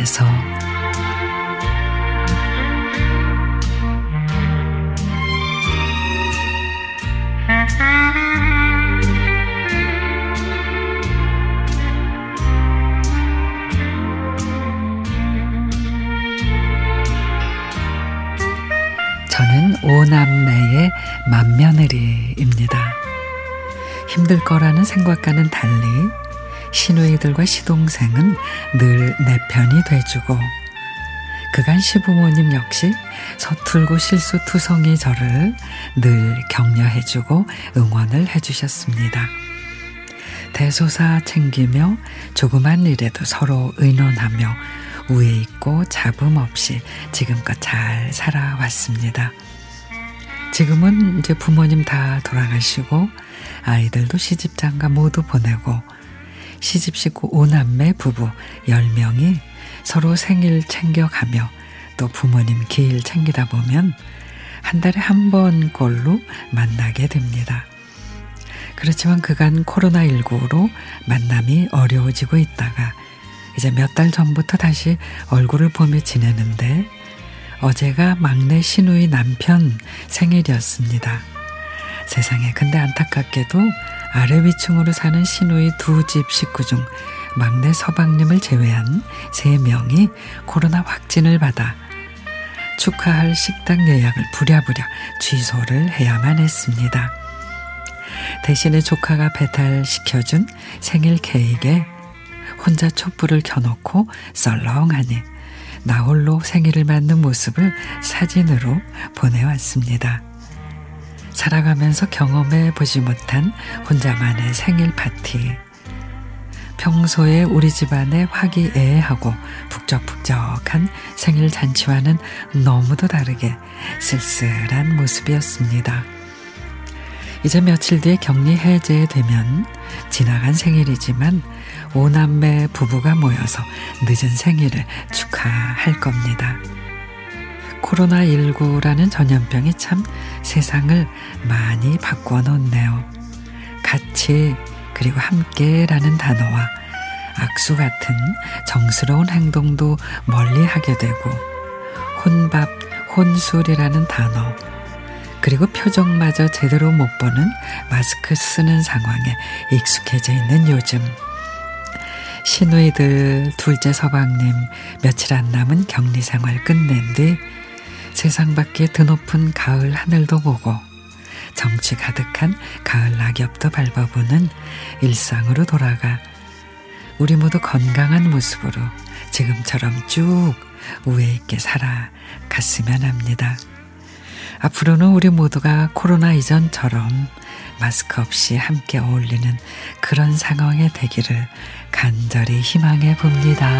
곳에서 저는 오남매의 맏며느리입니다. 힘들 거라는 생각과는 달리 시누이들과 시동생은 늘 내 편이 돼주고 그간 시부모님 역시 서툴고 실수투성이 저를 늘 격려해주고 응원을 해주셨습니다. 대소사 챙기며 조그만 일에도 서로 의논하며 우애 있고 잡음 없이 지금껏 잘 살아왔습니다. 지금은 이제 부모님 다 돌아가시고 아이들도 시집장가 모두 보내고 시집 식구 5남매 부부 10명이 서로 생일 챙겨가며 또 부모님 기일 챙기다 보면 한 달에 한 번꼴로 만나게 됩니다. 그렇지만 그간 코로나19로 만남이 어려워지고 있다가 이제 몇 달 전부터 다시 얼굴을 보며 지내는데 어제가 막내 시누이 남편 생일이었습니다. 세상에, 근데 안타깝게도 아래 위층으로 사는 시누이 2집 식구 중 막내 서방님을 제외한 3명이 코로나 확진을 받아 축하할 식당 예약을 부랴부랴 취소를 해야만 했습니다. 대신에 조카가 배달시켜준 생일 케이크에 혼자 촛불을 켜놓고 썰렁하니 나 홀로 생일을 맞는 모습을 사진으로 보내왔습니다. 살아가면서 경험해 보지 못한 혼자만의 생일 파티. 평소에 우리 집안의 화기애애하고 북적북적한 생일 잔치와는 너무도 다르게 쓸쓸한 모습이었습니다. 이제 며칠 뒤에 격리 해제되면 지나간 생일이지만 5남매 부부가 모여서 늦은 생일을 축하할 겁니다. 코로나19라는 전염병이 참 세상을 많이 바꿔놓네요. 같이 그리고 함께라는 단어와 악수 같은 정스러운 행동도 멀리하게 되고 혼밥, 혼술이라는 단어 그리고 표정마저 제대로 못 보는 마스크 쓰는 상황에 익숙해져 있는 요즘. 시누이들 둘째 서방님 며칠 안 남은 격리 생활 끝낸 뒤 세상 밖에 드높은 가을 하늘도 보고 정취 가득한 가을 낙엽도 밟아보는 일상으로 돌아가 우리 모두 건강한 모습으로 지금처럼 쭉 우애 있게 살아갔으면 합니다. 앞으로는 우리 모두가 코로나 이전처럼 마스크 없이 함께 어울리는 그런 상황이 되기를 간절히 희망해 봅니다.